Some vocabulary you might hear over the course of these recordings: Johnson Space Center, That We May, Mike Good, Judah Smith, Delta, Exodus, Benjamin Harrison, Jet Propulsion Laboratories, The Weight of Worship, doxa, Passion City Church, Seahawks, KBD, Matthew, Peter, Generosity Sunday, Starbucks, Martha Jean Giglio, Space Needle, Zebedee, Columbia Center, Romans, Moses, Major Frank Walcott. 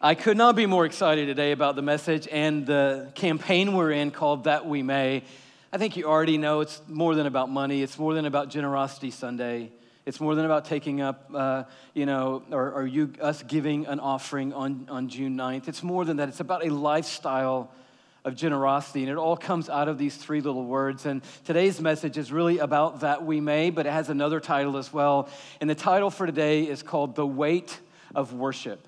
I could not be more excited today about the message and the campaign we're in called That We May. I think you already know it's more than about money. It's more than about Generosity Sunday. It's more than about taking up, us giving an offering on June 9th. It's more than that. It's about a lifestyle of generosity, and it all comes out of these three little words. And today's message is really about That We May, but it has another title as well. And the title for today is called The Weight of Worship.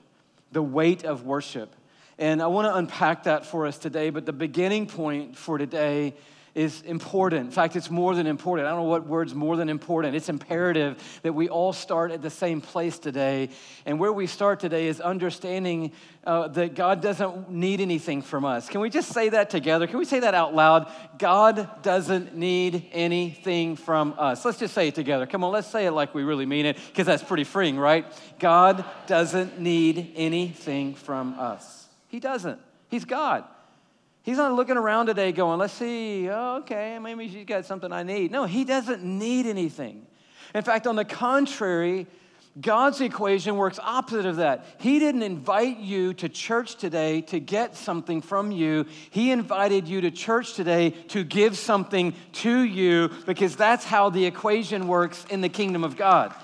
The weight of worship. And I want to unpack that for us today, but the beginning point for today is important. In fact, it's more than important. I don't know what word's more than important. It's imperative that we all start at the same place today. And where we start today is understanding that God doesn't need anything from us. Can we just say that together? Can we say that out loud? God doesn't need anything from us. Let's just say it together. Come on, let's say it like we really mean it, because that's pretty freeing, right? God doesn't need anything from us. He doesn't. He's God. He's not looking around today going, let's see, oh, okay, maybe she's got something I need. No, he doesn't need anything. In fact, on the contrary, God's equation works opposite of that. He didn't invite you to church today to get something from you. He invited you to church today to give something to you, because that's how the equation works in the kingdom of God.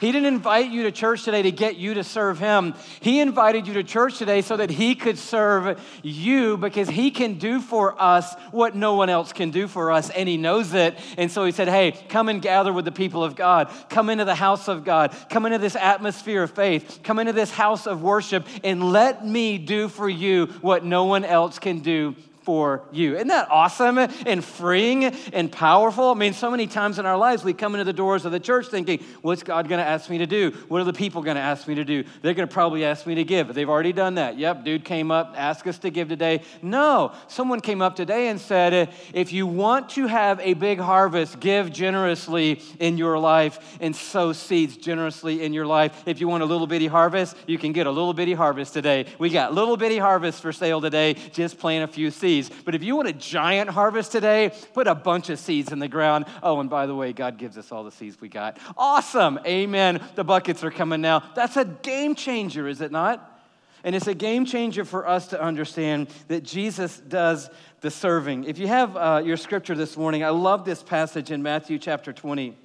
He didn't invite you to church today to get you to serve him. He invited you to church today so that he could serve you, because he can do for us what no one else can do for us, and he knows it. And so he said, hey, come and gather with the people of God. Come into the house of God. Come into this atmosphere of faith. Come into this house of worship, and let me do for you what no one else can do for you. Isn't that awesome and freeing and powerful? I mean, so many times in our lives, we come into the doors of the church thinking, what's God going to ask me to do? What are the people going to ask me to do? They're going to probably ask me to give. They've already done that. Yep, dude came up, asked us to give today. No, someone came up today and said, if you want to have a big harvest, give generously in your life and sow seeds generously in your life. If you want a little bitty harvest, you can get a little bitty harvest today. We got little bitty harvests for sale today. Just plant a few seeds. But if you want a giant harvest today, put a bunch of seeds in the ground. Oh, and by the way, God gives us all the seeds we got. Awesome. Amen. The buckets are coming now. That's a game changer, is it not? And it's a game changer for us to understand that Jesus does the serving. If you have your scripture this morning, I love this passage in Matthew chapter 20,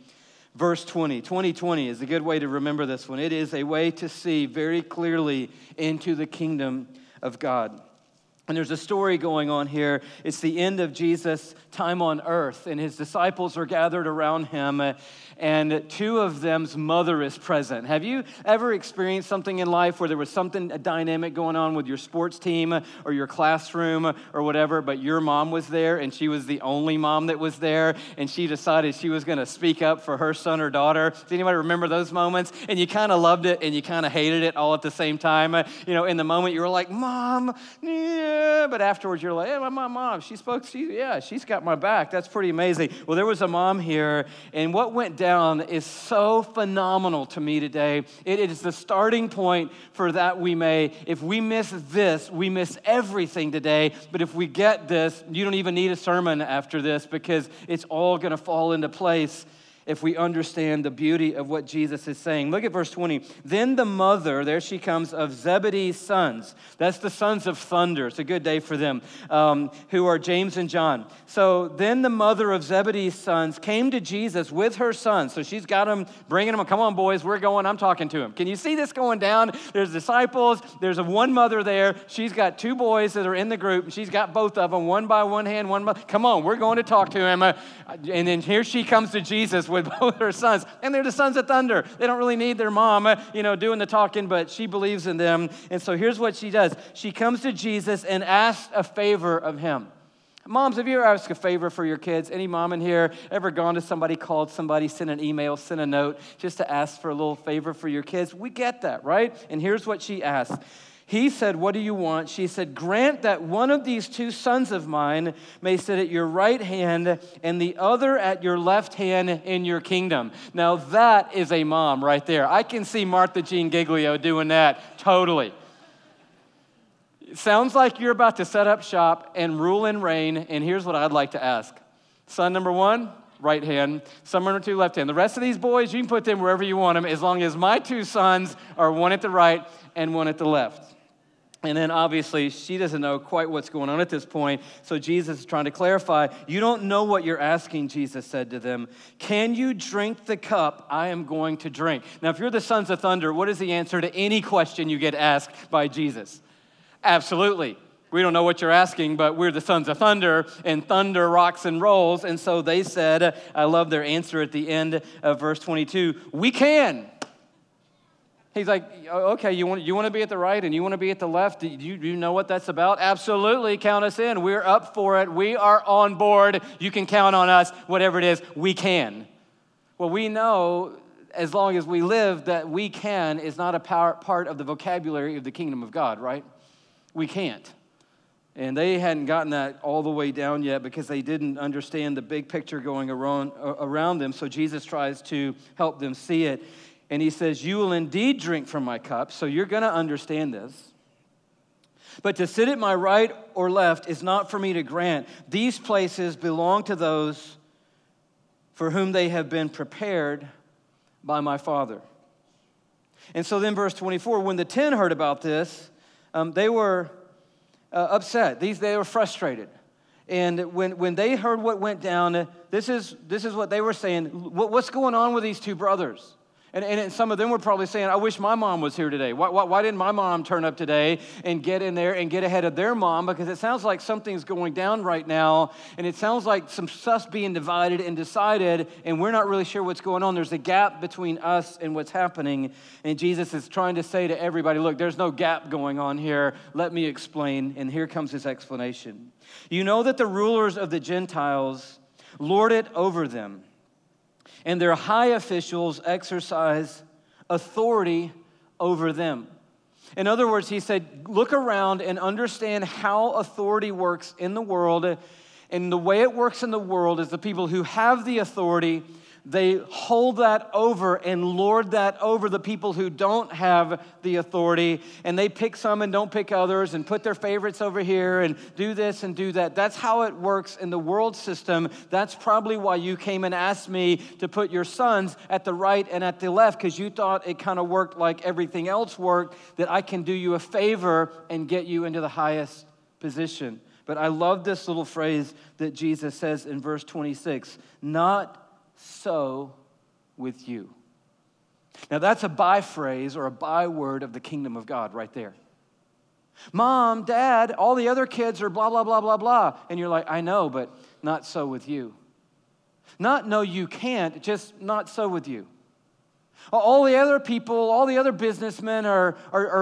verse 20. 20:20 is a good way to remember this one. It is a way to see very clearly into the kingdom of God. And there's a story going on here. It's the end of Jesus' time on earth, and his disciples are gathered around him, and two of them's mother is present. Have you ever experienced something in life where there was something, a dynamic going on with your sports team or your classroom or whatever, but your mom was there, and she was the only mom that was there, and she decided she was going to speak up for her son or daughter? Does anybody remember those moments? And you kind of loved it, and you kind of hated it all at the same time. You know, in the moment, you were like, Mom, yeah. But afterwards, you're like, hey, my mom, she's got my back. That's pretty amazing. Well, there was a mom here, and what went down is so phenomenal to me today. It is the starting point for That We May. If we miss this, we miss everything today. But if we get this, you don't even need a sermon after this, because it's all going to fall into place if we understand the beauty of what Jesus is saying. Look at verse 20. Then the mother, there she comes, of Zebedee's sons. That's the sons of thunder. It's a good day for them, who are James and John. So then the mother of Zebedee's sons came to Jesus with her sons. So she's got them, bringing them. Come on, boys, we're going. I'm talking to them. Can you see this going down? There's disciples. There's one mother there. She's got two boys that are in the group. She's got both of them, one by one hand, one by. Come on, we're going to talk to him. And then here she comes to Jesus with both her sons, and they're the sons of thunder. They don't really need their mom, doing the talking, but she believes in them. And so here's what she does. She comes to Jesus and asks a favor of him. Moms, have you ever asked a favor for your kids? Any mom in here ever gone to somebody, called somebody, sent an email, sent a note just to ask for a little favor for your kids? We get that, right? And here's what she asks. He said, what do you want? She said, grant that one of these two sons of mine may sit at your right hand and the other at your left hand in your kingdom. Now that is a mom right there. I can see Martha Jean Giglio doing that totally. It sounds like you're about to set up shop and rule and reign, and here's what I'd like to ask. Son number one, right hand. Son number two, left hand. The rest of these boys, you can put them wherever you want them, as long as my two sons are one at the right and one at the left. And then obviously she doesn't know quite what's going on at this point. So Jesus is trying to clarify, you don't know what you're asking, Jesus said to them. Can you drink the cup I am going to drink? Now, if you're the sons of thunder, what is the answer to any question you get asked by Jesus? Absolutely. We don't know what you're asking, but we're the sons of thunder, and thunder rocks and rolls. And so they said, I love their answer at the end of verse 22, we can. He's like, okay, you want to be at the right and you want to be at the left? Do you know what that's about? Absolutely, count us in. We're up for it. We are on board. You can count on us. Whatever it is, we can. Well, we know as long as we live that we can is not a part of the vocabulary of the kingdom of God, right? We can't. And they hadn't gotten that all the way down yet because they didn't understand the big picture going around them. So Jesus tries to help them see it. And he says, you will indeed drink from my cup, so you're going to understand this. But to sit at my right or left is not for me to grant. These places belong to those for whom they have been prepared by my Father. And so then verse 24, when the 10 heard about this, they were upset. They were frustrated. And when they heard what went down, this is what they were saying. What's going on with these two brothers? And some of them were probably saying, I wish my mom was here today. Why didn't my mom turn up today and get in there and get ahead of their mom? Because it sounds like something's going down right now, and it sounds like some stuff's being divided and decided, and we're not really sure what's going on. There's a gap between us and what's happening, and Jesus is trying to say to everybody, look, there's no gap going on here. Let me explain, and here comes his explanation. You know that the rulers of the Gentiles lord it over them, and their high officials exercise authority over them. In other words, he said, look around and understand how authority works in the world. And the way it works in the world is the people who have the authority, they hold that over and lord that over the people who don't have the authority, and they pick some and don't pick others and put their favorites over here and do this and do that. That's how it works in the world system. That's probably why you came and asked me to put your sons at the right and at the left, because you thought it kind of worked like everything else worked, that I can do you a favor and get you into the highest position. But I love this little phrase that Jesus says in verse 26, not so with you. Now that's a by phrase or a byword of the kingdom of God right there. Mom, dad, all the other kids are blah, blah, blah, blah, blah. And you're like, I know, but not so with you. Not no you can't, just not so with you. All the other people, all the other businessmen are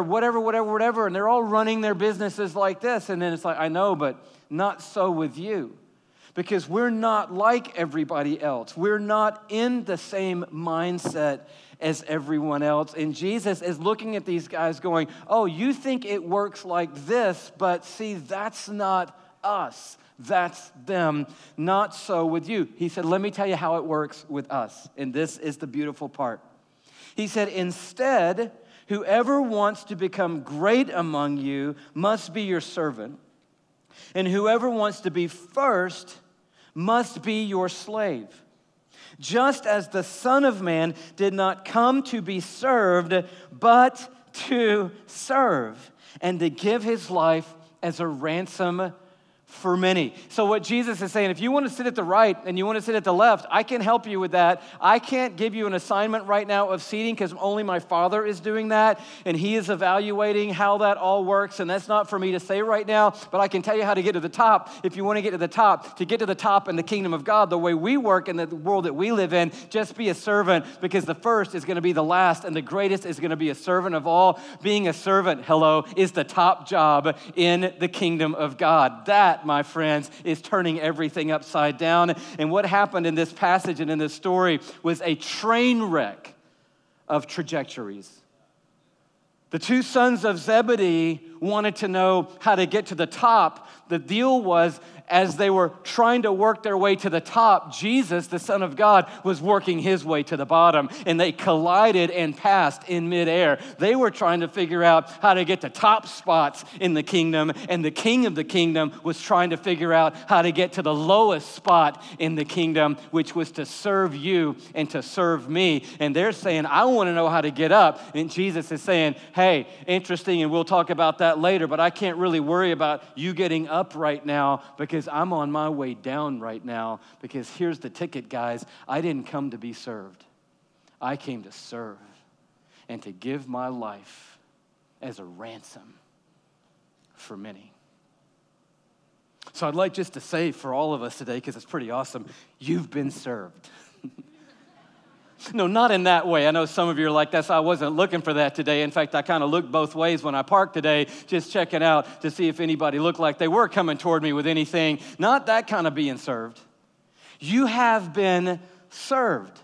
whatever, and they're all running their businesses like this. And then it's like, I know, but not so with you. Because we're not like everybody else. We're not in the same mindset as everyone else. And Jesus is looking at these guys going, oh, you think it works like this, but see, that's not us. That's them. Not so with you. He said, let me tell you how it works with us. And this is the beautiful part. He said, instead, whoever wants to become great among you must be your servant. And whoever wants to be first must be your slave, just as the Son of Man did not come to be served, but to serve and to give his life as a ransom for many. So what Jesus is saying, if you want to sit at the right and you want to sit at the left, I can help you with that. I can't give you an assignment right now of seating because only my Father is doing that, and he is evaluating how that all works, and that's not for me to say right now, but I can tell you how to get to the top. If you want to get to the top in the kingdom of God, the way we work in the world that we live in, just be a servant, because the first is going to be the last, and the greatest is going to be a servant of all. Being a servant, hello, is the top job in the kingdom of God. That, my friends, is turning everything upside down. And what happened in this passage and in this story was a train wreck of trajectories. The two sons of Zebedee wanted to know how to get to the top. The deal was, as they were trying to work their way to the top, Jesus, the Son of God, was working his way to the bottom, and they collided and passed in midair. They were trying to figure out how to get to top spots in the kingdom, and the king of the kingdom was trying to figure out how to get to the lowest spot in the kingdom, which was to serve you and to serve me. And they're saying, I want to know how to get up. And Jesus is saying, hey, interesting, and we'll talk about that that later, but I can't really worry about you getting up right now because I'm on my way down right now, because here's the ticket, guys. I didn't come to be served. I came to serve and to give my life as a ransom for many. So I'd like just to say for all of us today, because it's pretty awesome, you've been served. No, not in that way. I know some of you are like, that's, I wasn't looking for that today. In fact, I kind of looked both ways when I parked today, just checking out to see if anybody looked like they were coming toward me with anything. Not that kind of being served. You have been served.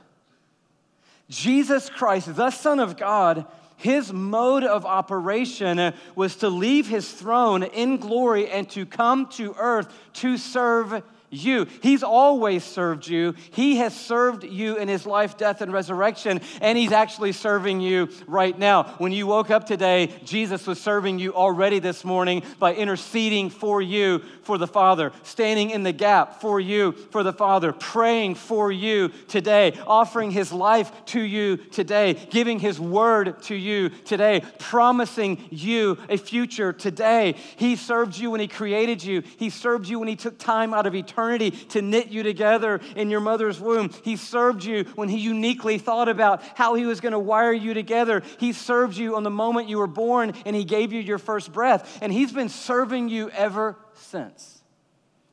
Jesus Christ, the Son of God, his mode of operation was to leave his throne in glory and to come to earth to serve you. He's always served you. He has served you in his life, death, and resurrection, and he's actually serving you right now. When you woke up today, Jesus was serving you already this morning by interceding for you, for the Father, standing in the gap for you, for the Father, praying for you today, offering his life to you today, giving his word to you today, promising you a future today. He served you when he created you. He served you when he took time out of eternity to knit you together in your mother's womb. He served you when he uniquely thought about how he was going to wire you together. He served you on the moment you were born, and he gave you your first breath. And he's been serving you ever since.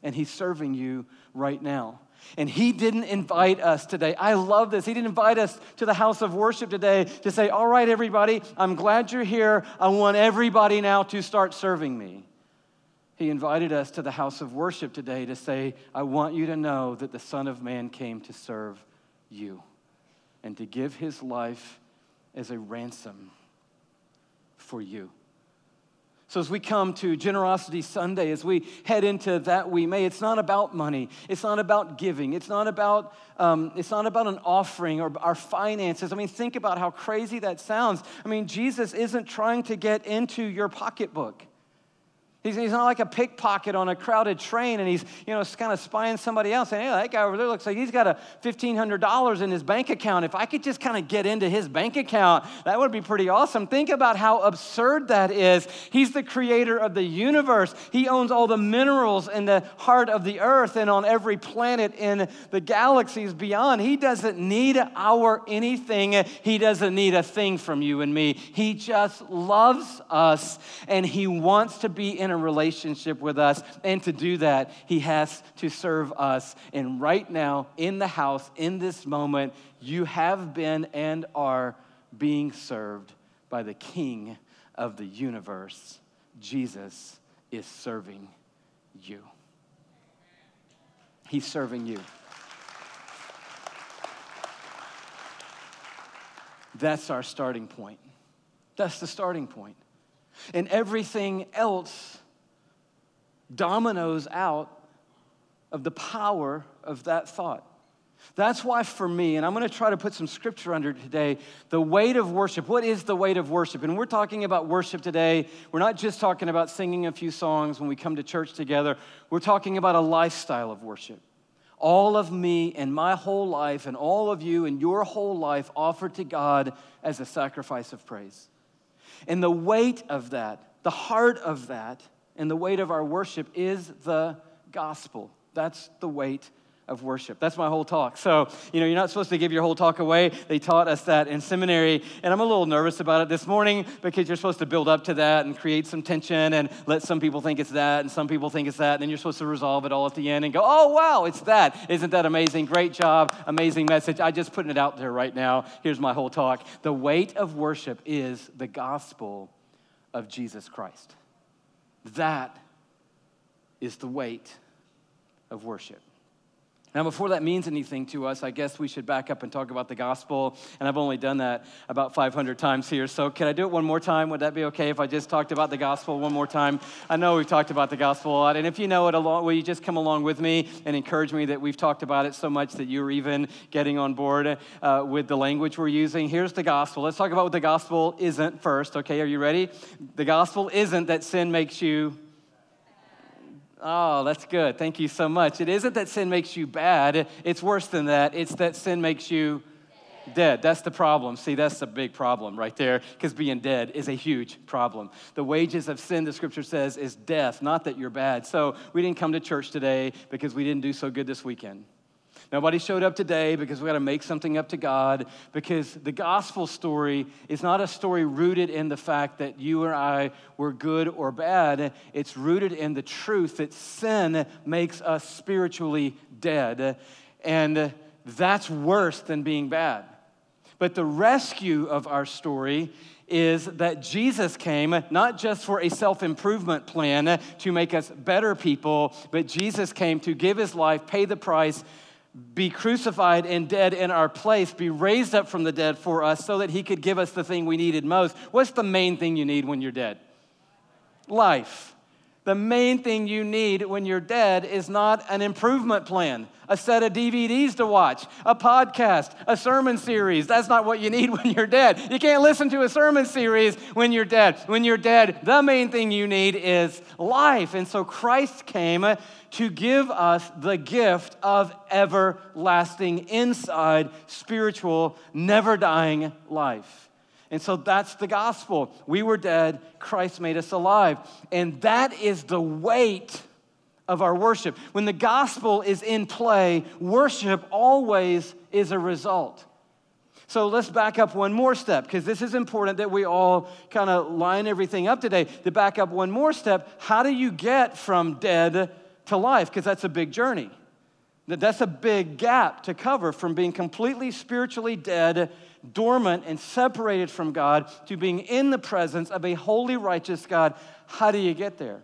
And he's serving you right now. And he didn't invite us today. I love this. He didn't invite us to the house of worship today to say, all right, everybody, I'm glad you're here. I want everybody now to start serving me. He invited us to the house of worship today to say, I want you to know that the Son of Man came to serve you and to give his life as a ransom for you. So as we come to Generosity Sunday, as we head into That We May, it's not about money. It's not about giving. It's not about an offering or our finances. I mean, think about how crazy that sounds. I mean, Jesus isn't trying to get into your pocketbook. He's not like a pickpocket on a crowded train, and he's, you know, kind of spying somebody else, saying, hey, that guy over there looks like he's got a $1,500 in his bank account. If I could just kind of get into his bank account, that would be pretty awesome. Think about how absurd that is. He's the creator of the universe. He owns all the minerals in the heart of the earth and on every planet in the galaxies beyond. He doesn't need our anything. He doesn't need a thing from you and me. He just loves us, and he wants to be in a relationship with us, and to do that, he has to serve us. And right now, in the house, in this moment, you have been and are being served by the King of the universe. Jesus is serving you. He's serving you. That's our starting point. That's the starting point. And everything else dominoes out of the power of that thought. That's why for me, and I'm going to try to put some scripture under today, the weight of worship. What is the weight of worship? And we're talking about worship today. We're not just talking about singing a few songs when we come to church together. We're talking about a lifestyle of worship. All of me and my whole life and all of you and your whole life offered to God as a sacrifice of praise. And the weight of that, the heart of that, and the weight of our worship is the gospel. That's the weight of worship. That's my whole talk. So, you know, you're not supposed to give your whole talk away. They taught us that in seminary, and I'm a little nervous about it this morning because you're supposed to build up to that and create some tension and let some people think it's that and some people think it's that, and then you're supposed to resolve it all at the end and go, oh, wow, it's that. Isn't that amazing? Great job. Amazing message. I'm just putting it out there right now. Here's my whole talk. The weight of worship is the gospel of Jesus Christ. That is the weight of worship. Now, before that means anything to us, I guess we should back up and talk about the gospel, and I've only done that about 500 times here, so can I do it one more time? Would that be okay if I just talked about the gospel one more time? I know we've talked about the gospel a lot, and if you know it a lot, will you just come along with me and encourage me that we've talked about it so much that you're even getting on board with the language we're using? Here's the gospel. Let's talk about what the gospel isn't first, okay? Are you ready? The gospel isn't that sin makes you... Oh, that's good. Thank you so much. It isn't that sin makes you bad. It's worse than that. It's that sin makes you Dead. That's the problem. See, that's the big problem right there, because being dead is a huge problem. The wages of sin, the scripture says, is death, not that you're bad. So we didn't come to church today because we didn't do so good this weekend. Nobody showed up today because we got to make something up to God, because the gospel story is not a story rooted in the fact that you or I were good or bad. It's rooted in the truth that sin makes us spiritually dead, and that's worse than being bad. But the rescue of our story is that Jesus came not just for a self-improvement plan to make us better people, but Jesus came to give his life, pay the price, be crucified and dead in our place, be raised up from the dead for us so that he could give us the thing we needed most. What's the main thing you need when you're dead? Life. The main thing you need when you're dead is not an improvement plan, a set of DVDs to watch, a podcast, a sermon series. That's not what you need when you're dead. You can't listen to a sermon series when you're dead. When you're dead, the main thing you need is life. And so Christ came to give us the gift of everlasting, inside, spiritual, never-dying life. And so that's the gospel. We were dead, Christ made us alive. And that is the weight of our worship. When the gospel is in play, worship always is a result. So let's back up one more step, because this is important that we all kind of line everything up today. To back up one more step, how do you get from dead to life? Because that's a big journey. That's a big gap to cover, from being completely spiritually dead, dormant, and separated from God to being in the presence of a holy, righteous God. How do you get there?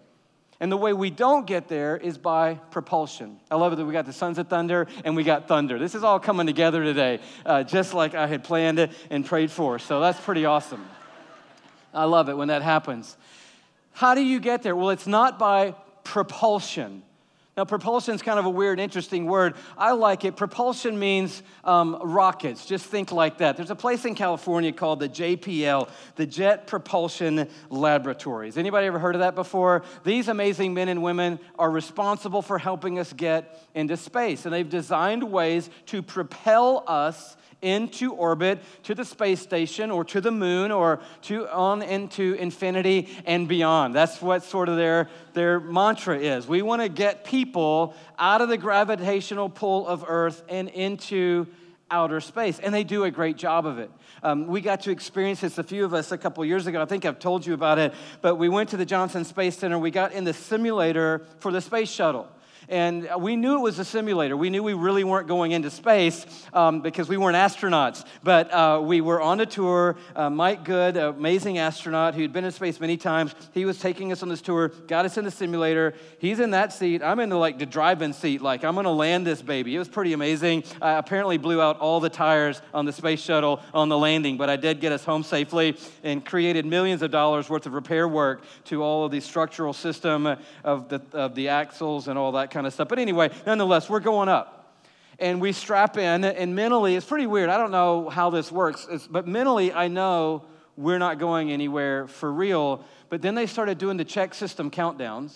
And the way we don't get there is by propulsion. I love it that we got the sons of thunder and we got thunder. This is all coming together today, just like I had planned it and prayed for. So that's pretty awesome. I love it when that happens. How do you get there? Well, it's not by propulsion. Now, propulsion is kind of a weird, interesting word. I like it. Propulsion means rockets. Just think like that. There's a place in California called the JPL, the Jet Propulsion Laboratories. Anybody ever heard of that before? These amazing men and women are responsible for helping us get into space, and they've designed ways to propel us into orbit, to the space station, or to the moon, or to on into infinity and beyond. That's what sort of their mantra is. We want to get people out of the gravitational pull of Earth and into outer space, and they do a great job of it. We got to experience this, a few of us, a couple years ago. I think I've told you about it, but we went to the Johnson Space Center. We got in the simulator for the space shuttle. And we knew it was a simulator. We knew we really weren't going into space because we weren't astronauts. But we were on a tour. Mike Good, an amazing astronaut who'd been in space many times, he was taking us on this tour, got us in the simulator. He's in that seat. I'm in the driving seat. I'm going to land this baby. It was pretty amazing. I apparently blew out all the tires on the space shuttle on the landing, but I did get us home safely and created millions of dollars worth of repair work to all of the structural system of the axles and all that kind of stuff. But anyway, nonetheless, we're going up. And we strap in, and mentally, it's pretty weird. I don't know how this works, but mentally, I know we're not going anywhere for real. But then they started doing the check system countdowns.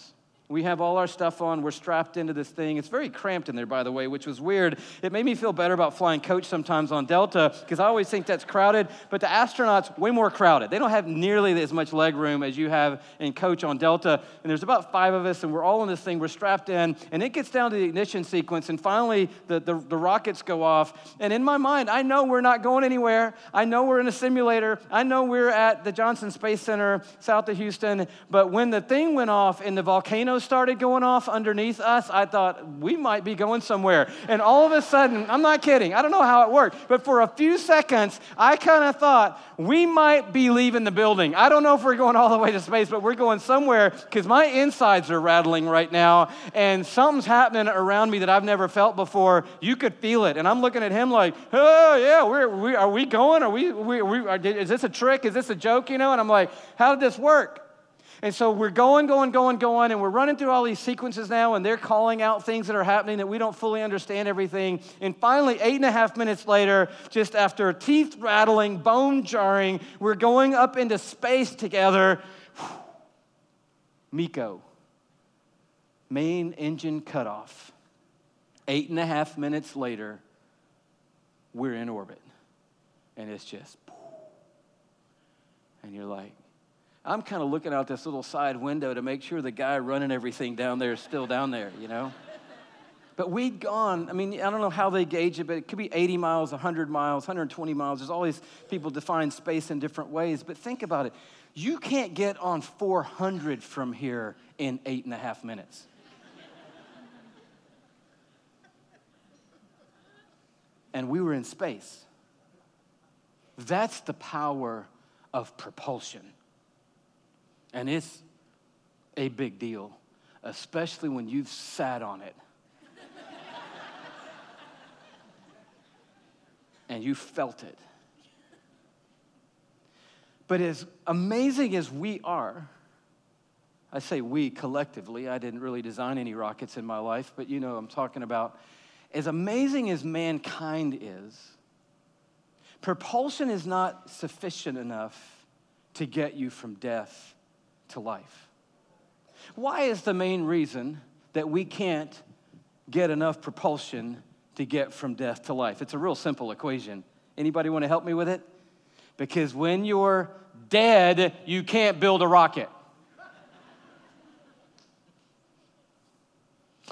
We have all our stuff on. We're strapped into this thing. It's very cramped in there, by the way, which was weird. It made me feel better about flying coach sometimes on Delta, because I always think that's crowded, but the astronauts, way more crowded. They don't have nearly as much leg room as you have in coach on Delta, and there's about five of us, and we're all in this thing. We're strapped in, and it gets down to the ignition sequence, and finally the rockets go off, and in my mind, I know we're not going anywhere. I know we're in a simulator. I know we're at the Johnson Space Center south of Houston, but when the thing went off and the volcano started going off underneath us, I thought, we might be going somewhere. And all of a sudden, I'm not kidding, I don't know how it worked, but for a few seconds, I kind of thought, we might be leaving the building. I don't know if we're going all the way to space, but we're going somewhere, because my insides are rattling right now, and something's happening around me that I've never felt before. You could feel it. And I'm looking at him like, oh, yeah, are we going? Is this a trick? Is this a joke? And I'm like, how did this work? And so we're going, and we're running through all these sequences now, and they're calling out things that are happening that we don't fully understand everything. And finally, 8.5 minutes later, just after teeth rattling, bone jarring, we're going up into space together. MECO, main engine cutoff. 8.5 minutes later, we're in orbit. and it's just, and you're like, I'm kind of looking out this little side window to make sure the guy running everything down there is still down there, you know? But we'd gone, I mean, I don't know how they gauge it, but it could be 80 miles, 100 miles, 120 miles. There's always people define space in different ways. But think about it. You can't get on 400 from here in 8.5 minutes. And we were in space. That's the power of propulsion. And it's a big deal, especially when you've sat on it. And you felt it. But as amazing as we are, I say we collectively, I didn't really design any rockets in my life, but you know I'm talking about, as amazing as mankind is, propulsion is not sufficient enough to get you from death to life. Why is the main reason that we can't get enough propulsion to get from death to life? It's a real simple equation. Anybody want to help me with it? Because when you're dead, you can't build a rocket.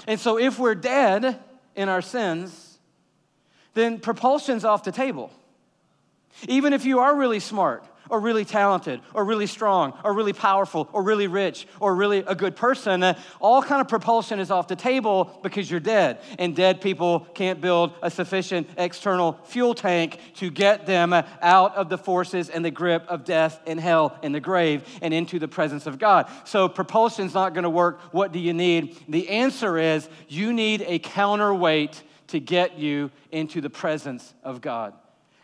And so if we're dead in our sins, then propulsion's off the table. Even if you are really smart or really talented or really strong or really powerful or really rich or really a good person, all kind of propulsion is off the table because you're dead. And dead people can't build a sufficient external fuel tank to get them out of the forces and the grip of death and hell and the grave and into the presence of God. So propulsion's not going to work. What do you need? The answer is you need a counterweight to get you into the presence of God.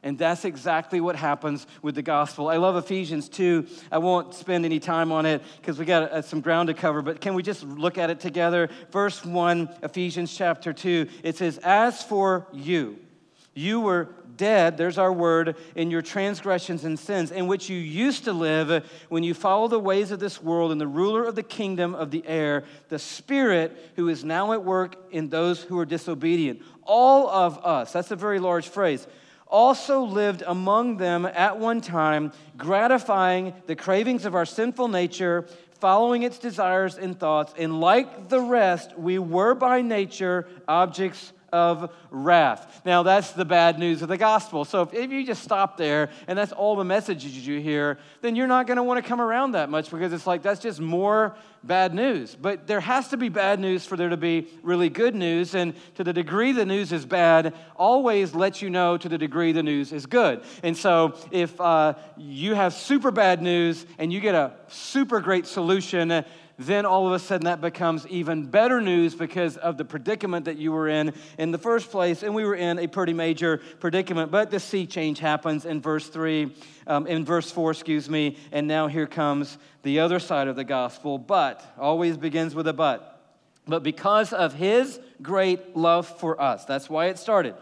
And that's exactly what happens with the gospel. I love Ephesians 2. I won't spend any time on it because we got some ground to cover, but can we just look at it together? Verse 1, Ephesians chapter 2, it says, "As for you, you were dead," there's our word, "in your transgressions and sins, in which you used to live when you follow the ways of this world and the ruler of the kingdom of the air, the spirit who is now at work in those who are disobedient." All of us, that's a very large phrase, "also lived among them at one time, gratifying the cravings of our sinful nature, following its desires and thoughts, and like the rest, we were by nature objects of wrath." Now, that's the bad news of the gospel. So if you just stop there, and that's all the messages you hear, then you're not going to want to come around that much because it's like, that's just more bad news. But there has to be bad news for there to be really good news, and to the degree the news is bad, always let you know to the degree the news is good. And so if you have super bad news and you get a super great solution, then all of a sudden that becomes even better news because of the predicament that you were in the first place, and we were in a pretty major predicament. But the sea change happens in verse 4, and now here comes the other side of the gospel. But, always begins with a but because of his great love for us, that's why it started,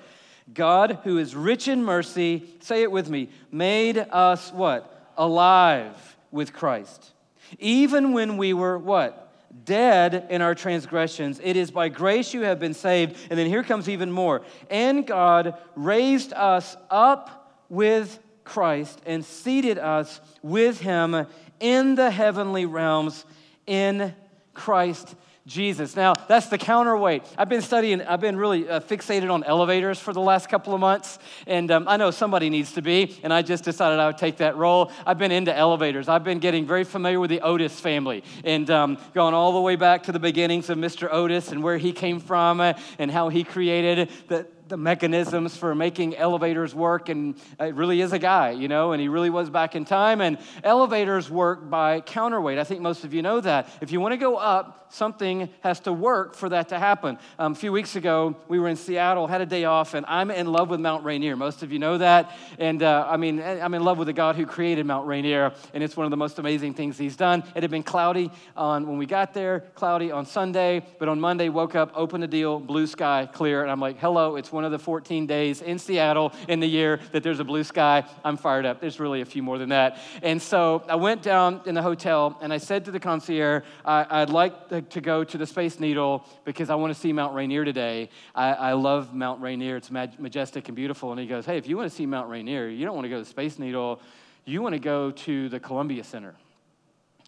God, who is rich in mercy, say it with me, made us what? Alive with Christ. Even when we were what? Dead in our transgressions. It is by grace you have been saved. And then here comes even more. And God raised us up with Christ and seated us with him in the heavenly realms in Christ Jesus. Now, that's the counterweight. I've been really fixated on elevators for the last couple of months, and I know somebody needs to be, and I just decided I would take that role. I've been into elevators. I've been getting very familiar with the Otis family, and going all the way back to the beginnings of Mr. Otis and where he came from and how he created the mechanisms for making elevators work, and it really is a guy, you know, and he really was back in time, and elevators work by counterweight. I think most of you know that. If you want to go up, something has to work for that to happen. A few weeks ago, we were in Seattle, had a day off, and I'm in love with Mount Rainier. Most of you know that, and I'm in love with the God who created Mount Rainier, and it's one of the most amazing things he's done. It had been cloudy when we got there on Sunday, but on Monday, woke up, opened the deal, blue sky, clear, and I'm like, hello, it's one of the 14 days in Seattle in the year that there's a blue sky. I'm fired up. There's really a few more than that. And so I went down in the hotel and I said to the concierge, I'd like to go to the Space Needle because I want to see Mount Rainier today. I love Mount Rainier. It's majestic and beautiful. And he goes, hey, if you want to see Mount Rainier, you don't want to go to the Space Needle. You want to go to the Columbia Center.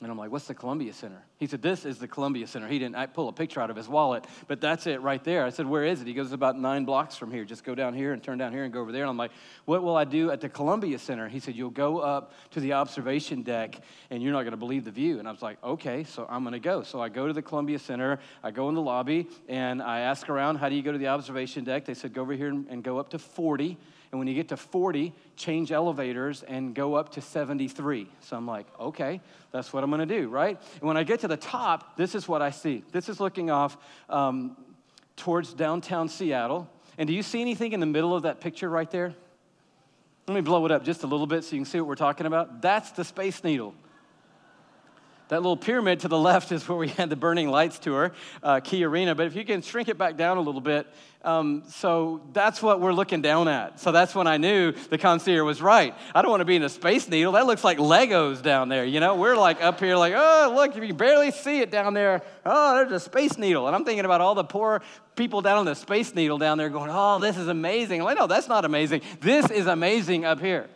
And I'm like, what's the Columbia Center? He said, this is the Columbia Center. He didn't pull a picture out of his wallet, but that's it right there. I said, where is it? He goes, it's about 9 blocks from here. Just go down here and turn down here and go over there. And I'm like, what will I do at the Columbia Center? He said, you'll go up to the observation deck, and you're not going to believe the view. And I was like, okay, so I'm going to go. So I go to the Columbia Center. I go in the lobby, and I ask around, how do you go to the observation deck? They said, go over here and go up to 40. And when you get to 40, change elevators and go up to 73. So I'm like, okay, that's what I'm going to do, right? And when I get to the top, this is what I see. This is looking off towards downtown Seattle. And do you see anything in the middle of that picture right there? Let me blow it up just a little bit so you can see what we're talking about. That's the Space Needle. That little pyramid to the left is where we had the Burning Lights tour, Key Arena. But if you can shrink it back down a little bit, so that's what we're looking down at. So that's when I knew the concierge was right. I don't want to be in a Space Needle. That looks like Legos down there, you know? We're like up here like, oh, look, you can barely see it down there. Oh, there's a Space Needle. And I'm thinking about all the poor people down on the Space Needle down there going, oh, this is amazing. I'm like, no, that's not amazing. This is amazing up here.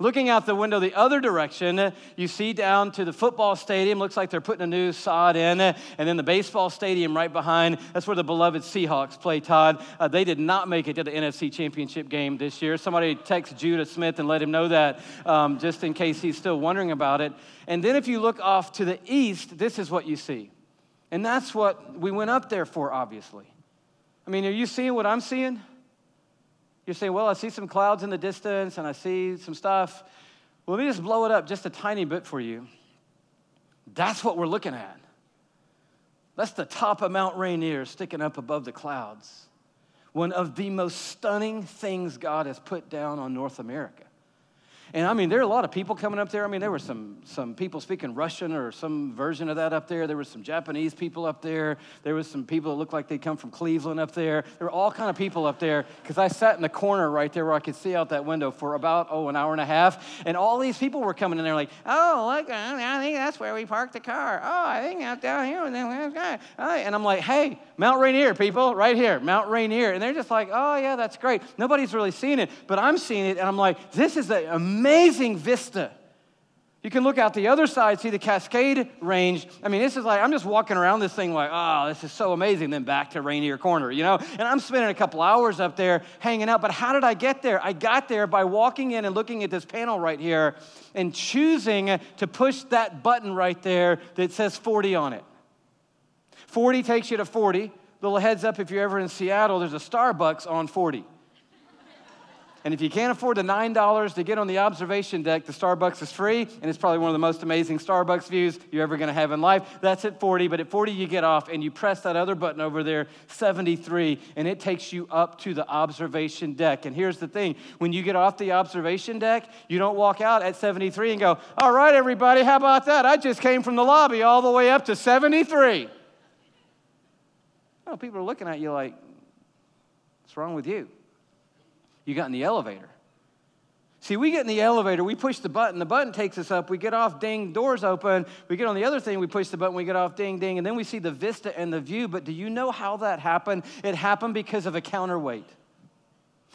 Looking out the window the other direction, you see down to the football stadium. Looks like they're putting a new sod in. And then the baseball stadium right behind. That's where the beloved Seahawks play, Todd. They did not make it to the NFC Championship game this year. Somebody text Judah Smith and let him know that, just in case he's still wondering about it. And then if you look off to the east, this is what you see. And that's what we went up there for, obviously. I mean, are you seeing what I'm seeing? You're saying, well, I see some clouds in the distance, and I see some stuff. Well, let me just blow it up just a tiny bit for you. That's what we're looking at. That's the top of Mount Rainier sticking up above the clouds. One of the most stunning things God has put down on North America. And, I mean, there are a lot of people coming up there. I mean, there were some people speaking Russian or some version of that up there. There were some Japanese people up there. There was some people that looked like they come from Cleveland up there. There were all kind of people up there because I sat in the corner right there where I could see out that window for about, an hour and a half. And all these people were coming in there like, oh, look, I think that's where we parked the car. Oh, I think out down here. And I'm like, hey, Mount Rainier, people, right here, Mount Rainier. And they're just like, oh, yeah, that's great. Nobody's really seeing it, but I'm seeing it. And I'm like, this is an amazing vista. You can look out the other side, see the Cascade Range. I mean, this is like, I'm just walking around this thing like, oh, this is so amazing. Then back to Rainier Corner, you know? And I'm spending a couple hours up there hanging out. But how did I get there? I got there by walking in and looking at this panel right here and choosing to push that button right there that says 40 on it. 40 takes you to 40. Little heads up, if you're ever in Seattle, there's a Starbucks on 40. And if you can't afford the $9 to get on the observation deck, the Starbucks is free, and it's probably one of the most amazing Starbucks views you're ever going to have in life. That's at 40, but at 40 you get off, and you press that other button over there, 73, and it takes you up to the observation deck. And here's the thing. When you get off the observation deck, you don't walk out at 73 and go, all right, everybody, how about that? I just came from the lobby all the way up to 73. Oh, people are looking at you like, what's wrong with you? You got in the elevator. See, we get in the elevator, we push the button takes us up, we get off, ding, doors open, we get on the other thing, we push the button, we get off, ding, ding, and then we see the vista and the view, but do you know how that happened? It happened because of a counterweight.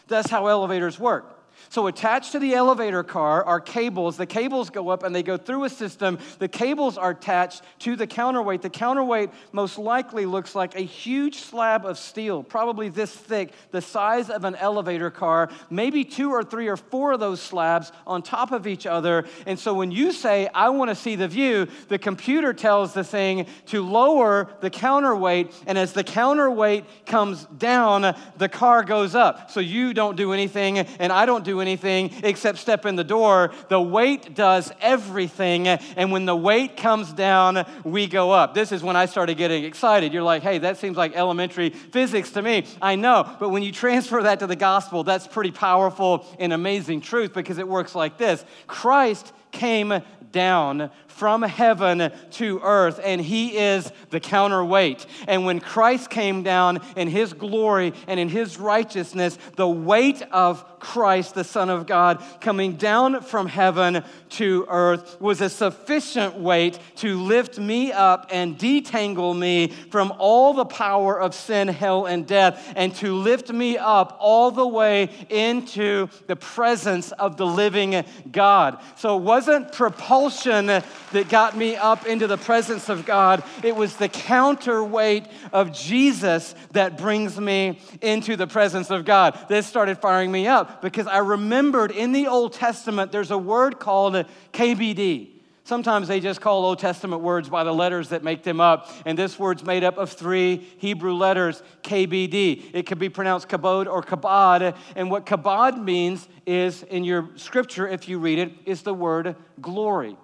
That's how elevators work. So attached to the elevator car are cables. The cables go up and they go through a system. The cables are attached to the counterweight. The counterweight most likely looks like a huge slab of steel, probably this thick, the size of an elevator car, maybe 2 or 3 or 4 of those slabs on top of each other. And so when you say, I want to see the view, the computer tells the thing to lower the counterweight. And as the counterweight comes down, the car goes up. So you don't do anything and I don't do anything except step in the door. The weight does everything, and when the weight comes down, we go up. This is when I started getting excited. You're like, hey, that seems like elementary physics to me. I know, but when you transfer that to the gospel, that's pretty powerful and amazing truth because it works like this. Christ came down from heaven to earth, and he is the counterweight. And when Christ came down in his glory and in his righteousness, the weight of Christ, the Son of God, coming down from heaven to earth was a sufficient weight to lift me up and detangle me from all the power of sin, hell, and death, and to lift me up all the way into the presence of the living God. So it wasn't propulsion that got me up into the presence of God. It was the counterweight of Jesus that brings me into the presence of God. This started firing me up because I remembered in the Old Testament, there's a word called KBD. Sometimes they just call Old Testament words by the letters that make them up. And this word's made up of three Hebrew letters, KBD. It could be pronounced kabod or kabod. And what kabod means is, in your scripture, if you read it, is the word glory.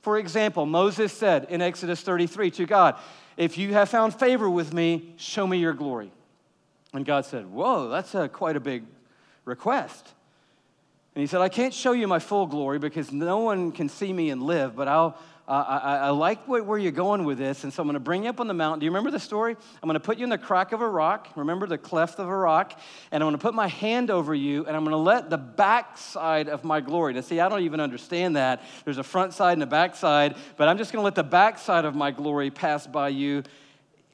For example, Moses said in Exodus 33 to God, "If you have found favor with me, show me your glory." And God said, "Whoa, that's quite a big request." And he said, "I can't show you my full glory because no one can see me and live, but I like where you're going with this, and so I'm going to bring you up on the mountain." Do you remember the story? I'm going to put you in the crack of a rock, remember the cleft of a rock, and I'm going to put my hand over you, and I'm going to let the backside of my glory. Now, see, I don't even understand that. There's a front side and a backside, but I'm just going to let the backside of my glory pass by you,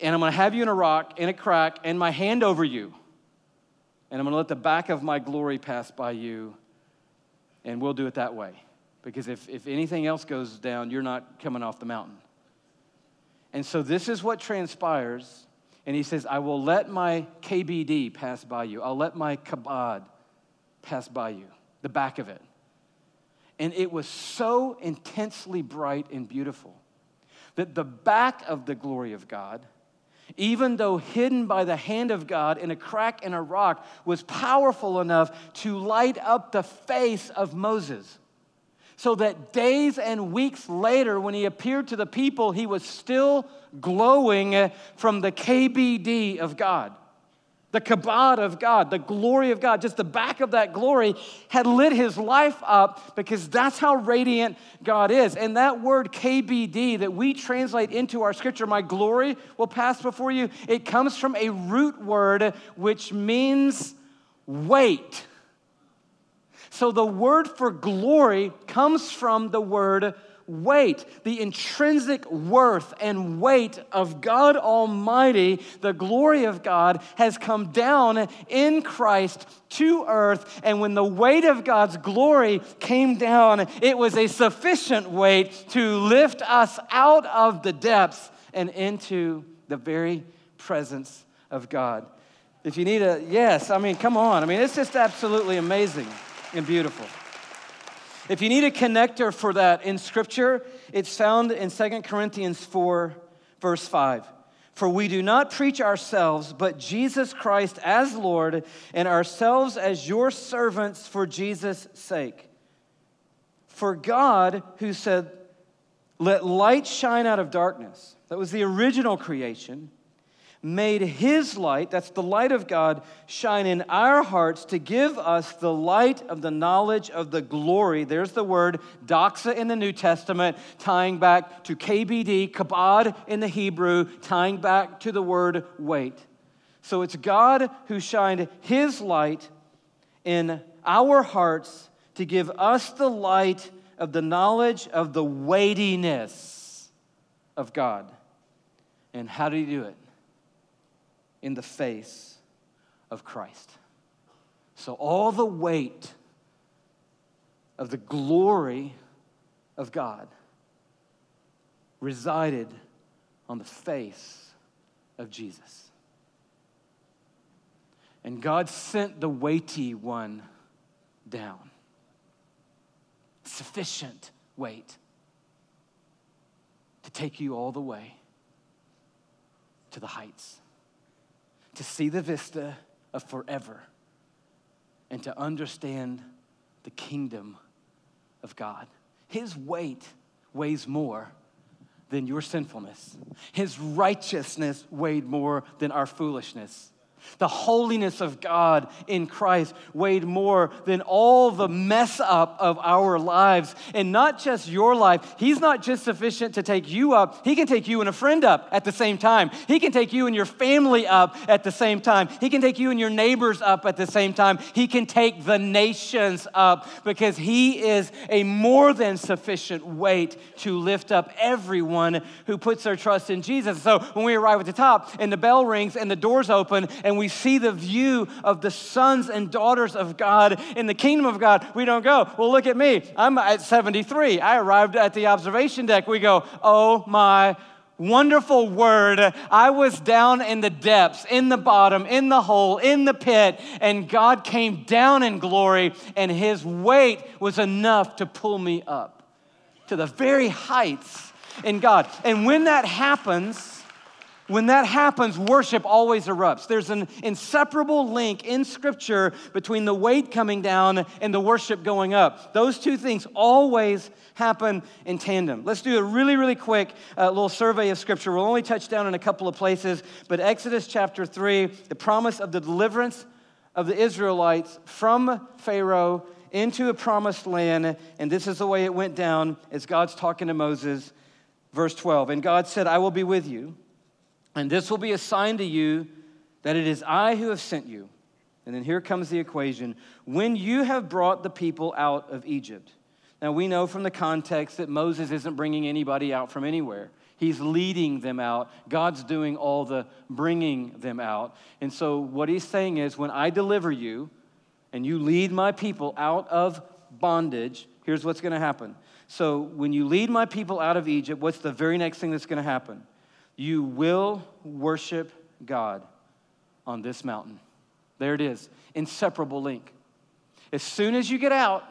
and I'm going to have you in a rock, in a crack, and my hand over you, and I'm going to let the back of my glory pass by you, and we'll do it that way. Because if anything else goes down, you're not coming off the mountain. And so this is what transpires. And he says, I will let my KBD pass by you. I'll let my kabod pass by you, the back of it. And it was so intensely bright and beautiful that the back of the glory of God, even though hidden by the hand of God in a crack in a rock, was powerful enough to light up the face of Moses. So that days and weeks later, when he appeared to the people, he was still glowing from the KBD of God, the kabod of God, the glory of God. Just the back of that glory had lit his life up because that's how radiant God is. And that word KBD that we translate into our scripture, my glory will pass before you, it comes from a root word which means weight. So the word for glory comes from the word weight, the intrinsic worth and weight of God Almighty. The glory of God has come down in Christ to earth, and when the weight of God's glory came down, it was a sufficient weight to lift us out of the depths and into the very presence of God. If you need a yes, I mean, come on. I mean, it's just absolutely amazing and beautiful. If you need a connector for that in Scripture, it's found in 2 Corinthians 4, verse 5. For we do not preach ourselves, but Jesus Christ as Lord, and ourselves as your servants for Jesus' sake. For God, who said, let light shine out of darkness, that was the original creation, made his light, that's the light of God, shine in our hearts to give us the light of the knowledge of the glory. There's the word doxa in the New Testament, tying back to KBD, kabod in the Hebrew, tying back to the word weight. So it's God who shined his light in our hearts to give us the light of the knowledge of the weightiness of God. And how did he do it? In the face of Christ. So all the weight of the glory of God resided on the face of Jesus. And God sent the weighty one down. Sufficient weight to take you all the way to the heights, to see the vista of forever, and to understand the kingdom of God. His weight weighs more than your sinfulness. His righteousness weighed more than our foolishness. The holiness of God in Christ weighed more than all the mess up of our lives. And not just your life. He's not just sufficient to take you up. He can take you and a friend up at the same time. He can take you and your family up at the same time. He can take you and your neighbors up at the same time. He can take the nations up because he is a more than sufficient weight to lift up everyone who puts their trust in Jesus. So when we arrive at the top and the bell rings and the doors open and we see the view of the sons and daughters of God in the kingdom of God, we don't go, well, look at me. I'm at 73. I arrived at the observation deck. We go, oh my wonderful word. I was down in the depths, in the bottom, in the hole, in the pit, and God came down in glory, and his weight was enough to pull me up to the very heights in God. And when that happens, worship always erupts. There's an inseparable link in Scripture between the weight coming down and the worship going up. Those two things always happen in tandem. Let's do a really, really quick little survey of Scripture. We'll only touch down in a couple of places, but Exodus chapter 3, the promise of the deliverance of the Israelites from Pharaoh into a promised land, and this is the way it went down as God's talking to Moses. Verse 12, and God said, I will be with you. And this will be a sign to you that it is I who have sent you. And then here comes the equation. When you have brought the people out of Egypt. Now we know from the context that Moses isn't bringing anybody out from anywhere. He's leading them out. God's doing all the bringing them out. And so what he's saying is, when I deliver you and you lead my people out of bondage, here's what's going to happen. So when you lead my people out of Egypt, what's the very next thing that's going to happen? You will worship God on this mountain. There it is, inseparable link. As soon as you get out,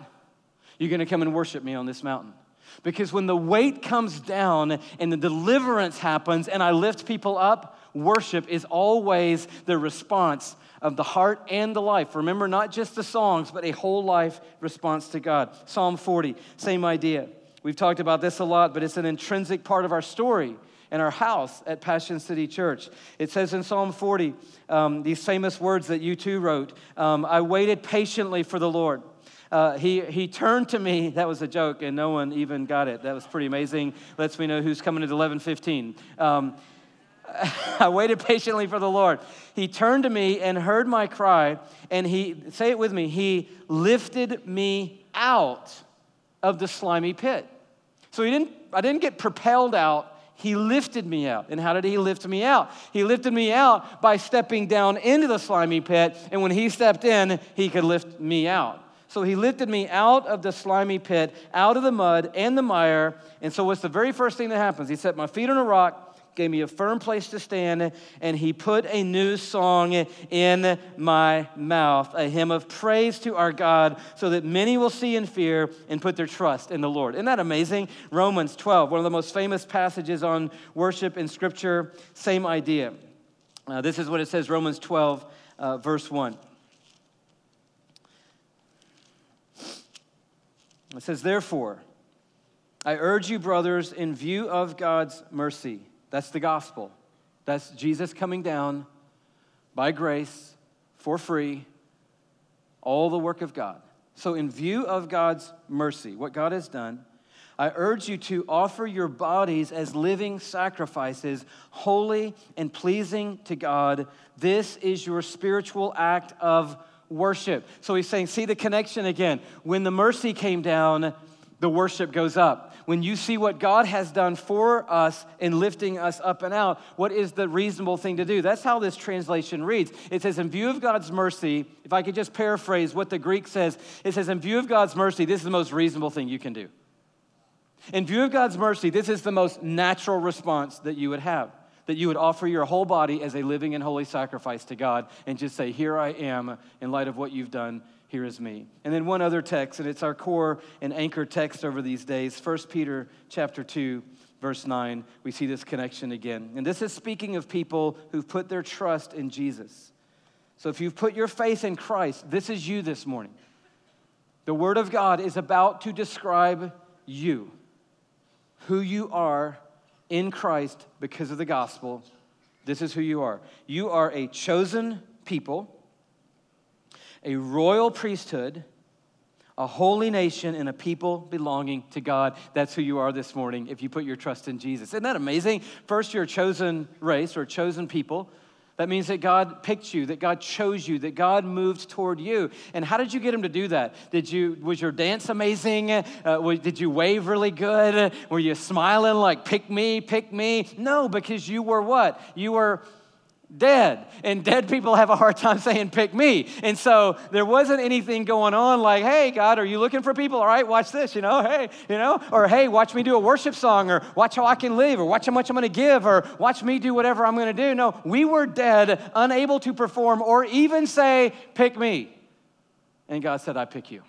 you're gonna come and worship me on this mountain. Because when the weight comes down and the deliverance happens and I lift people up, worship is always the response of the heart and the life. Remember, not just the songs, but a whole life response to God. Psalm 40, same idea. We've talked about this a lot, but it's an intrinsic part of our story and our house at Passion City Church. It says in Psalm 40, these famous words that you too wrote, I waited patiently for the Lord. He turned to me. That was a joke, and no one even got it. That was pretty amazing. Lets me know who's coming at 11:15. I waited patiently for the Lord. He turned to me and heard my cry, and say it with me, he lifted me out of the slimy pit. So I didn't get propelled out. He lifted me out. And how did he lift me out? He lifted me out by stepping down into the slimy pit. And when he stepped in, he could lift me out. So he lifted me out of the slimy pit, out of the mud and the mire. And so what's the very first thing that happens? He set my feet on a rock, gave me a firm place to stand, and he put a new song in my mouth, a hymn of praise to our God, so that many will see and fear and put their trust in the Lord. Isn't that amazing? Romans 12, one of the most famous passages on worship in Scripture, same idea. This is what it says, Romans 12, verse 1. It says, therefore, I urge you, brothers, in view of God's mercy. That's the gospel. That's Jesus coming down by grace for free, all the work of God. So in view of God's mercy, what God has done, I urge you to offer your bodies as living sacrifices, holy and pleasing to God. This is your spiritual act of worship. So he's saying, see the connection again. When the mercy came down, the worship goes up. When you see what God has done for us in lifting us up and out, what is the reasonable thing to do? That's how this translation reads. It says, in view of God's mercy, if I could just paraphrase what the Greek says, it says, in view of God's mercy, this is the most reasonable thing you can do. In view of God's mercy, this is the most natural response that you would have, that you would offer your whole body as a living and holy sacrifice to God and just say, here I am in light of what you've done, here is me. And then one other text, and it's our core and anchor text over these days, 1 Peter chapter 2, verse 9. We see this connection again. And this is speaking of people who've put their trust in Jesus. So if you've put your faith in Christ, this is you this morning. The Word of God is about to describe you, who you are in Christ because of the gospel. This is who you are. You are a chosen people, a royal priesthood, a holy nation, and a people belonging to God. That's who you are this morning if you put your trust in Jesus. Isn't that amazing? First, you're a chosen race or a chosen people. That means that God picked you, that God chose you, that God moved toward you. And how did you get him to do that? Was your dance amazing? Did you wave really good? Were you smiling like, pick me, pick me? No, because you were what? You were dead. And dead people have a hard time saying, pick me. And so there wasn't anything going on like, hey, God, are you looking for people? All right, watch this, hey, or hey, watch me do a worship song, or watch how I can live, or watch how much I'm going to give, or watch me do whatever I'm going to do. No, we were dead, unable to perform or even say, pick me. And God said, I pick you.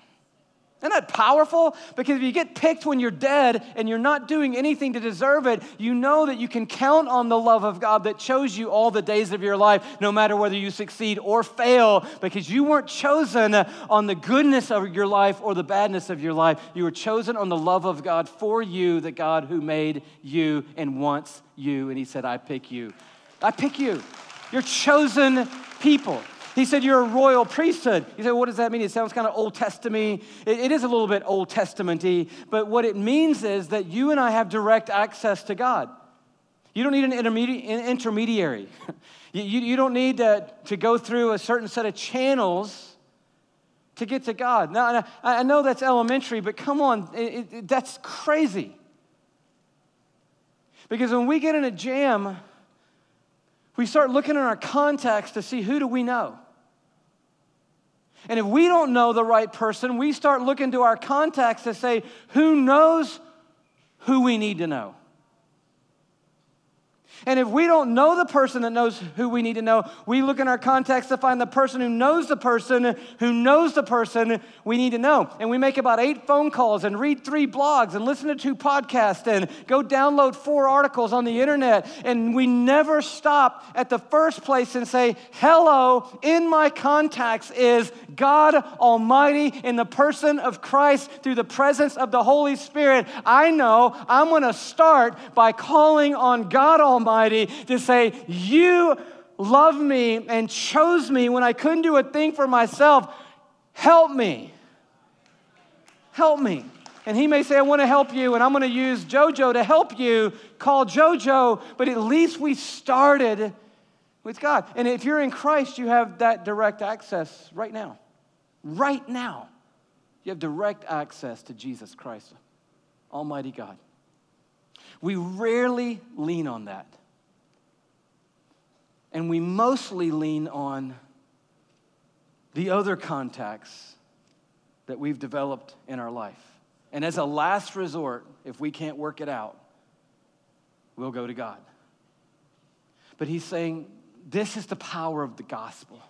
Isn't that powerful? Because if you get picked when you're dead and you're not doing anything to deserve it, you know that you can count on the love of God that chose you all the days of your life, no matter whether you succeed or fail, because you weren't chosen on the goodness of your life or the badness of your life. You were chosen on the love of God for you, the God who made you and wants you. And he said, I pick you. I pick you. You're chosen people. He said, you're a royal priesthood. You say, what does that mean? It sounds kind of Old Testament-y. It is a little bit Old Testament-y, but what it means is that you and I have direct access to God. You don't need an intermediary. You don't need to go through a certain set of channels to get to God. Now, I know that's elementary, but come on, that's crazy. Because when we get in a jam, we start looking at our contacts to see who do we know. And if we don't know the right person, we start looking to our contacts to say, who knows who we need to know? And if we don't know the person that knows who we need to know, we look in our contacts to find the person who knows the person who knows the person we need to know. And we make about 8 phone calls and read 3 blogs and listen to 2 podcasts and go download 4 articles on the internet. And we never stop at the first place and say, hello, in my contacts is God Almighty in the person of Christ through the presence of the Holy Spirit. I know I'm going to start by calling on God Almighty to say, you love me and chose me when I couldn't do a thing for myself. Help me. Help me. And he may say, I want to help you, and I'm going to use JoJo to help you. Call JoJo, but at least we started with God. And if you're in Christ, you have that direct access right now. Right now. You have direct access to Jesus Christ, Almighty God. We rarely lean on that. And we mostly lean on the other contacts that we've developed in our life. And as a last resort, if we can't work it out, we'll go to God. But he's saying, this is the power of the gospel,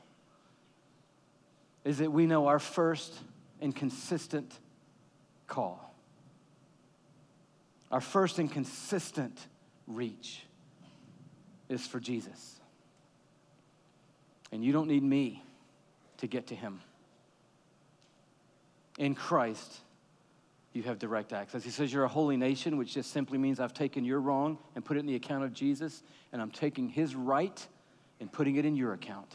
is that we know our first and consistent call. Our first and consistent reach is for Jesus. And you don't need me to get to him. In Christ, you have direct access. He says you're a holy nation, which just simply means I've taken your wrong and put it in the account of Jesus, and I'm taking his right and putting it in your account.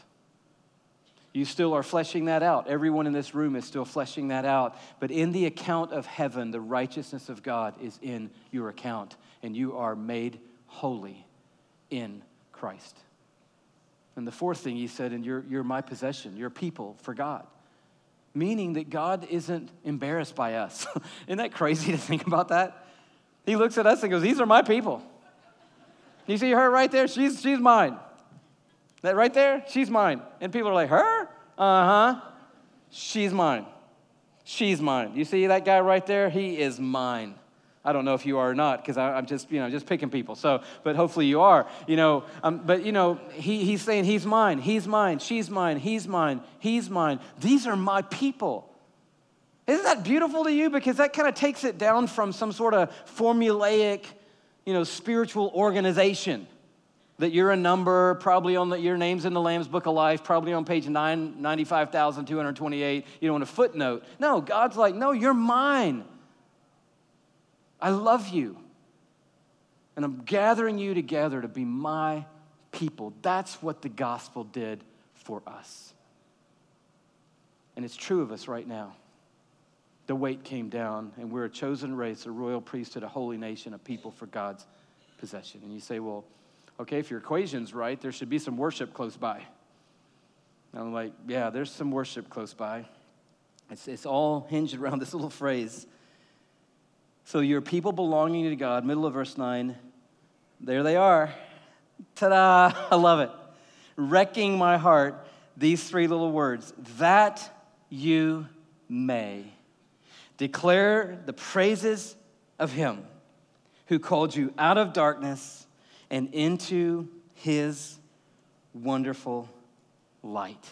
You still are fleshing that out. Everyone in this room is still fleshing that out. But in the account of heaven, the righteousness of God is in your account, and you are made holy in Christ. And the fourth thing he said, and you're my possession, you're people for God, meaning that God isn't embarrassed by us. Isn't that crazy to think about that? He looks at us and goes, these are my people. You see her right there? She's mine. That right there, she's mine. And people are like, her? Uh-huh. She's mine. She's mine. You see that guy right there? He is mine. I don't know if you are or not, because I'm just, just picking people. So, but hopefully you are. He's saying he's mine. He's mine. She's mine. He's mine. He's mine. These are my people. Isn't that beautiful to you? Because that kind of takes it down from some sort of formulaic, spiritual organization. That you're a number, probably your name's in the Lamb's Book of Life, probably on page 995,228, in a footnote. No, God's like, no, you're mine. I love you. And I'm gathering you together to be my people. That's what the gospel did for us. And it's true of us right now. The weight came down, and we're a chosen race, a royal priesthood, a holy nation, a people for God's possession. And you say, well, okay, if your equation's right, there should be some worship close by. And I'm like, yeah, there's some worship close by. It's all hinged around this little phrase. So your people belonging to God, middle of verse 9, there they are. Ta-da, I love it. Wrecking my heart, these three little words, that you may declare the praises of him who called you out of darkness and into his wonderful light.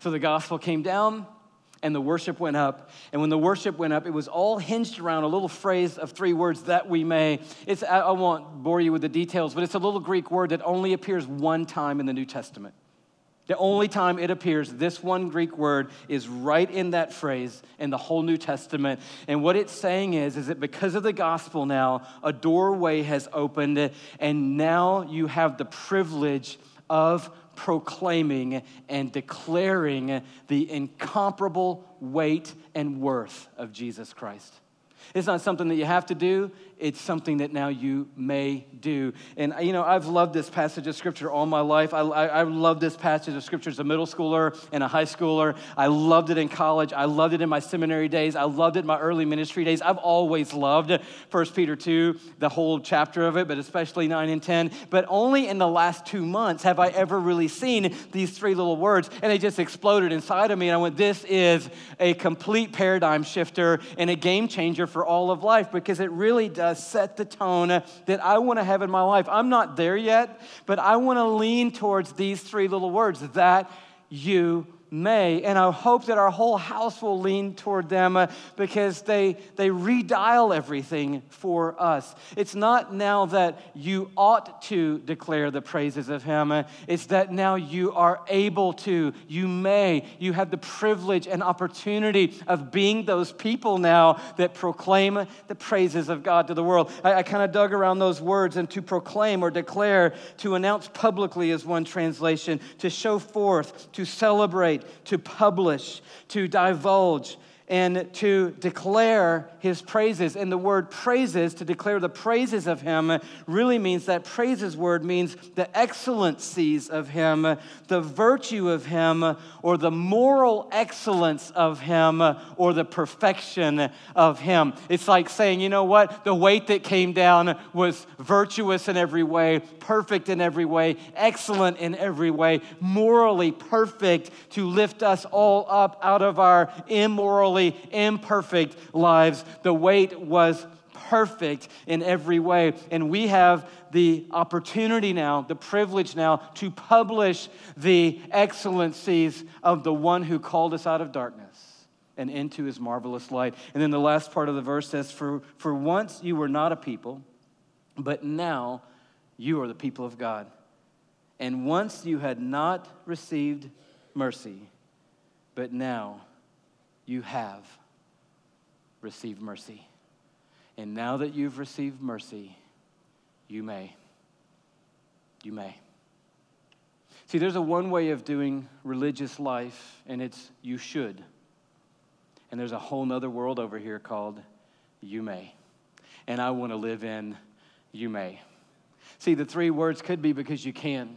So the gospel came down and the worship went up. And when the worship went up, it was all hinged around a little phrase of three words, that we may. I won't bore you with the details, but it's a little Greek word that only appears one time in the New Testament. The only time it appears, this one Greek word is right in that phrase in the whole New Testament. And what it's saying is that because of the gospel now, a doorway has opened, and now you have the privilege of proclaiming and declaring the incomparable weight and worth of Jesus Christ. It's not something that you have to do. It's something that now you may do. And, you know, I've loved this passage of Scripture all my life. I love this passage of Scripture as a middle schooler and a high schooler. I loved it in college. I loved it in my seminary days. I loved it in my early ministry days. I've always loved 1 Peter 2, the whole chapter of it, but especially 9 and 10. But only in the last 2 months have I ever really seen these three little words, and they just exploded inside of me. And I went, this is a complete paradigm shifter and a game changer for all of life, because it really does set the tone that I want to have in my life. I'm not there yet, but I want to lean towards these three little words, that you may. And I hope that our whole house will lean toward them because they redial everything for us. It's not now that you ought to declare the praises of him. It's that now you are able to, you may, you have the privilege and opportunity of being those people now that proclaim the praises of God to the world. I kind of dug around those words, and to proclaim or declare, to announce publicly is one translation, to show forth, to celebrate, to publish, to divulge, and to declare his praises. And the word praises, to declare the praises of him, really means that praises word means the excellencies of him, the virtue of him, or the moral excellence of him, or the perfection of him. It's like saying, you know what? The weight that came down was virtuous in every way, perfect in every way, excellent in every way, morally perfect to lift us all up out of our immoral, imperfect lives. The weight was perfect in every way. And we have the opportunity now, the privilege now, to publish the excellencies of the one who called us out of darkness and into his marvelous light. And then the last part of the verse says, for once you were not a people, but now you are the people of God. And once you had not received mercy, but now you have received mercy. And now that you've received mercy, you may. You may. See, there's a one way of doing religious life, and it's you should. And there's a whole other world over here called you may. And I want to live in you may. See, the three words could be because you can.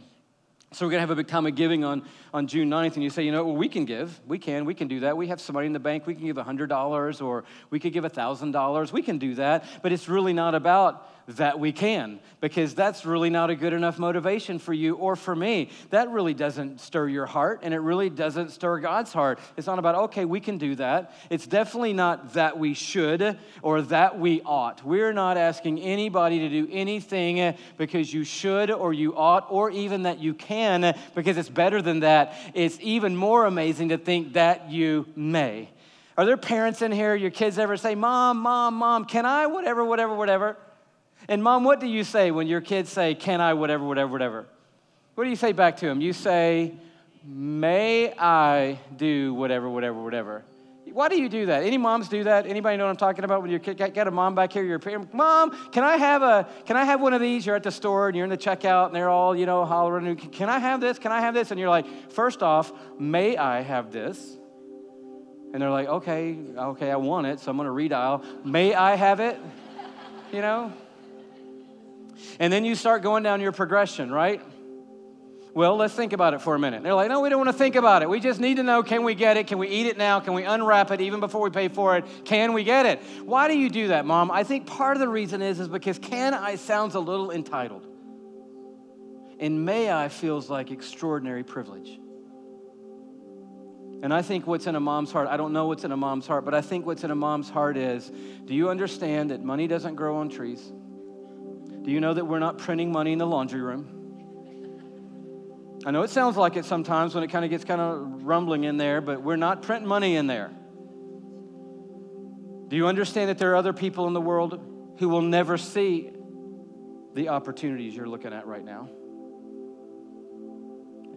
So we're going to have a big time of giving on June 9th, and you say, you know, well, we can give. We can do that. We have somebody in the bank. We can give $100, or we could give $1,000. We can do that, but it's really not about that we can, because that's really not a good enough motivation for you or for me. That really doesn't stir your heart, and it really doesn't stir God's heart. It's not about, okay, we can do that. It's definitely not that we should or that we ought. We're not asking anybody to do anything because you should or you ought or even that you can, because it's better than that. It's even more amazing to think that you may. Are there parents in here, your kids ever say, Mom, can I whatever? And Mom, what do you say when your kids say, can I whatever? What do you say back to them? You say, may I do whatever? Why do you do that? Any moms do that? Anybody know what I'm talking about? When you got a mom back here, your parent, Mom, can I have one of these? You're at the store and you're in the checkout and they're all, hollering, can I have this? Can I have this? And you're like, first off, may I have this? And they're like, okay, I want it, so I'm going to redial. May I have it? And then you start going down your progression, right? Well, let's think about it for a minute. They're like, no, we don't want to think about it. We just need to know, can we get it? Can we eat it now? Can we unwrap it even before we pay for it? Can we get it? Why do you do that, Mom? I think part of the reason is because can I sounds a little entitled. And may I feels like extraordinary privilege. And I think what's in a mom's heart, I don't know what's in a mom's heart, but I think what's in a mom's heart is, do you understand that money doesn't grow on trees? Do you know that we're not printing money in the laundry room? I know it sounds like it sometimes when it gets rumbling in there, but we're not printing money in there. Do you understand that there are other people in the world who will never see the opportunities you're looking at right now?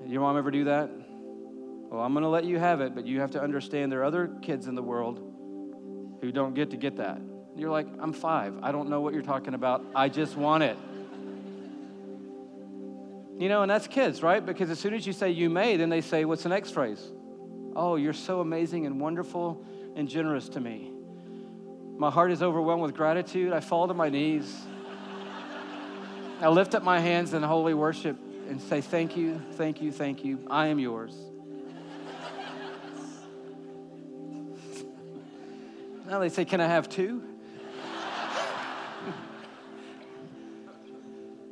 Your mom ever do that? Well, I'm going to let you have it, but you have to understand there are other kids in the world who don't get to get that. You're like, I'm 5. I don't know what you're talking about. I just want it. And that's kids, right? Because as soon as you say you may, then they say, what's the next phrase? Oh, you're so amazing and wonderful and generous to me. My heart is overwhelmed with gratitude. I fall to my knees. I lift up my hands in holy worship and say, thank you, thank you, thank you. I am yours. Now they say, can I have 2?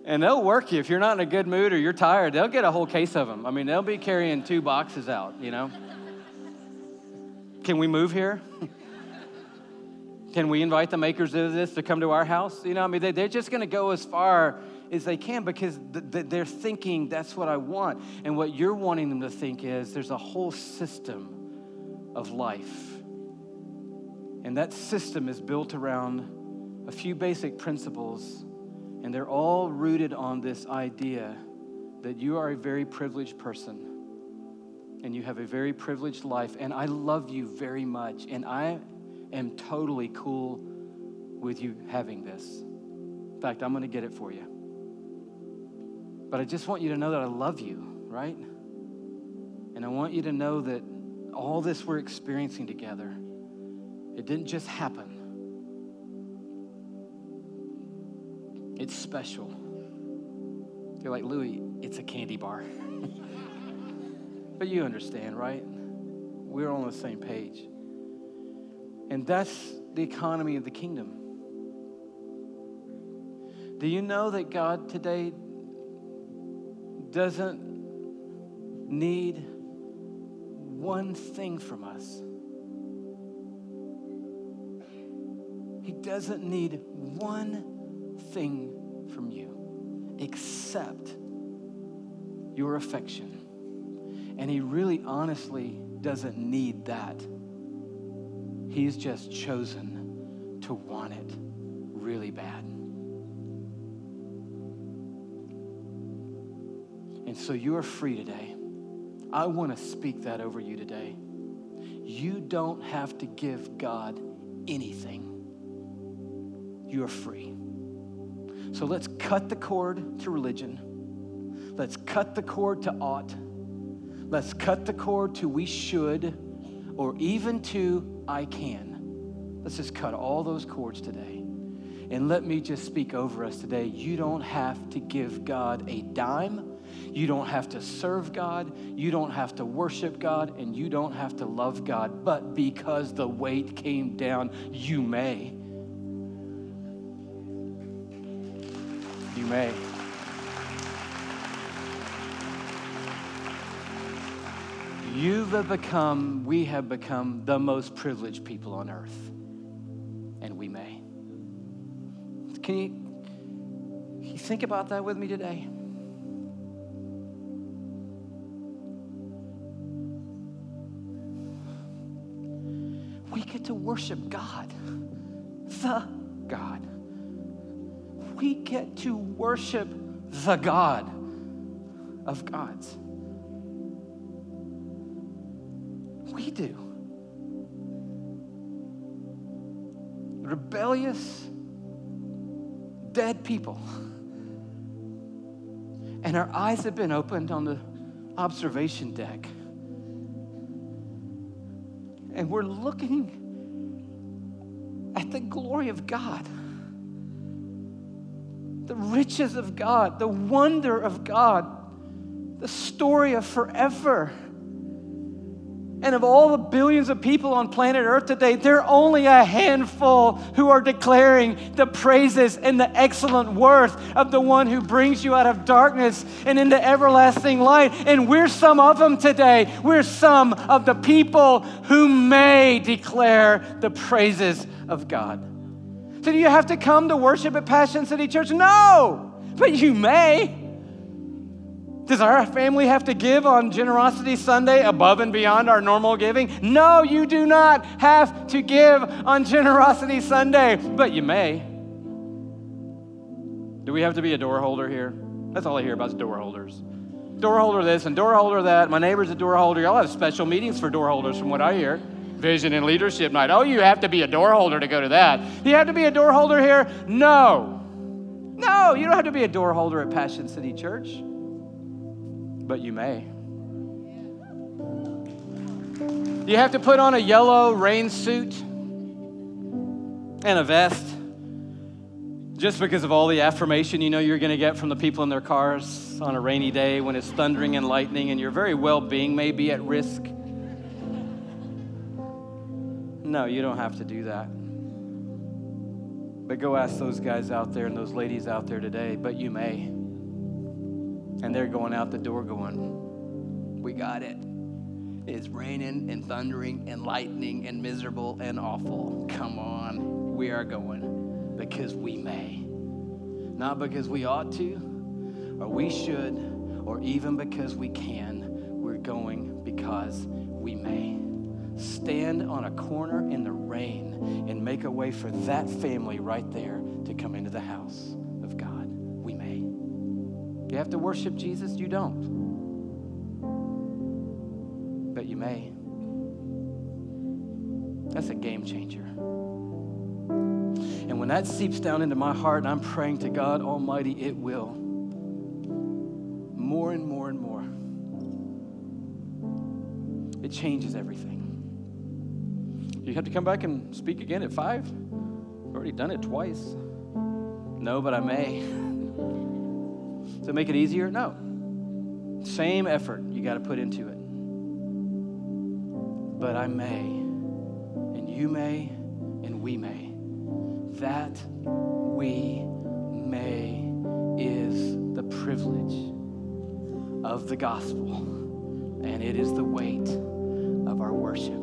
And they'll work you. If you're not in a good mood or you're tired, they'll get a whole case of them. They'll be carrying 2 boxes out, Can we move here? Can we invite the makers of this to come to our house? They're just going to go as far as they can because they're thinking that's what I want. And what you're wanting them to think is there's a whole system of life. And that system is built around a few basic principles, and they're all rooted on this idea that you are a very privileged person and you have a very privileged life, and I love you very much, and I am totally cool with you having this. In fact, I'm going to get it for you. But I just want you to know that I love you, right? And I want you to know that all this we're experiencing together, it didn't just happen. It's special. You're like, Louis, it's a candy bar. But you understand, right? We're on the same page. And that's the economy of the kingdom. Do you know that God today doesn't need one thing from us? He doesn't need one thing from you except your affection. And he really honestly doesn't need that. He's just chosen to want it really bad. And so you are free today. I want to speak that over you today. You don't have to give God anything. You are free. So let's cut the cord to religion. Let's cut the cord to ought. Let's cut the cord to we should, or even to I can. Let's just cut all those cords today. And let me just speak over us today. You don't have to give God a dime. You don't have to serve God. You don't have to worship God. And you don't have to love God. But because the weight came down, you may. You may. We have become the most privileged people on earth, and we may. Can you think about that with me today? We get to worship God, the God. We get to worship the God of gods. We do. rebellious, dead people. And our eyes have been opened on the observation deck. And we're looking at the glory of God, the riches of God, the wonder of God, the story of forever. And of all the billions of people on planet Earth today, there are only a handful who are declaring the praises and the excellent worth of the one who brings you out of darkness and into everlasting light. And we're some of them today. We're some of the people who may declare the praises of God. So do you have to come to worship at Passion City Church? No, but you may. Does our family have to give on Generosity Sunday above and beyond our normal giving? No, you do not have to give on Generosity Sunday, but you may. Do we have to be a door holder here? That's all I hear about is door holders. Door holder this and door holder that. My neighbor's a door holder. Y'all have special meetings for door holders from what I hear. Vision and leadership night. Oh, you have to be a door holder to go to that. Do you have to be a door holder here? No. No, you don't have to be a door holder at Passion City Church. But you may. You have to put on a yellow rain suit and a vest just because of all the affirmation you know you're going to get from the people in their cars on a rainy day when it's thundering and lightning and your very well-being may be at risk. No, you don't have to do that. But go ask those guys out there and those ladies out there today, but you may. And they're going out the door going, we got it. It's raining and thundering and lightning and miserable and awful. Come on, we are going because we may. Not because we ought to or we should or even because we can. We're going because we may. Stand on a corner in the rain and make a way for that family right there to come into the house of God. We may. You have to worship Jesus? You don't. But you may. That's a game changer. And when that seeps down into my heart, and I'm praying to God Almighty, it will. More and more and more. It changes everything. You have to come back and speak again at 5? I've already done it twice. No, but I may. So make it easier? No. Same effort you got to put into it. But I may, and you may, and we may. That we may is the privilege of the gospel, and it is the weight of our worship.